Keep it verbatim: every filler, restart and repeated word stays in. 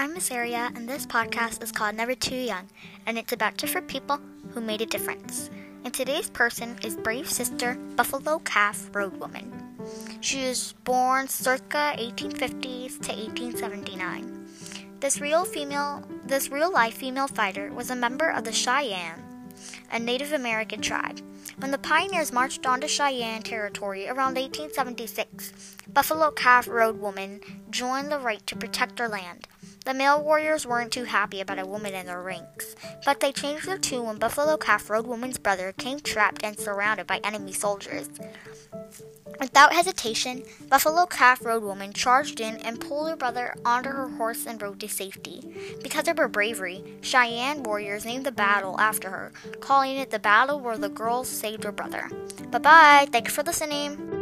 I'm Miss Aria, and this podcast is called Never Too Young, and it's about different people who made a difference. And today's person is brave sister Buffalo Calf Road Woman. She was born circa eighteen fifties to eighteen seventy-nine. This real female, this real-life female fighter was a member of the Cheyenne, a Native American tribe. When the pioneers marched onto Cheyenne territory around eighteen seventy-six, Buffalo Calf Road Woman joined the right to protect their land. The male warriors weren't too happy about a woman in their ranks, but they changed their tune when Buffalo Calf Road Woman's brother came trapped and surrounded by enemy soldiers. Without hesitation, Buffalo Calf Road Woman charged in and pulled her brother onto her horse and rode to safety. Because of her bravery, Cheyenne warriors named the battle after her, calling it the battle where the girls saved her brother. Bye-bye! Thanks for listening!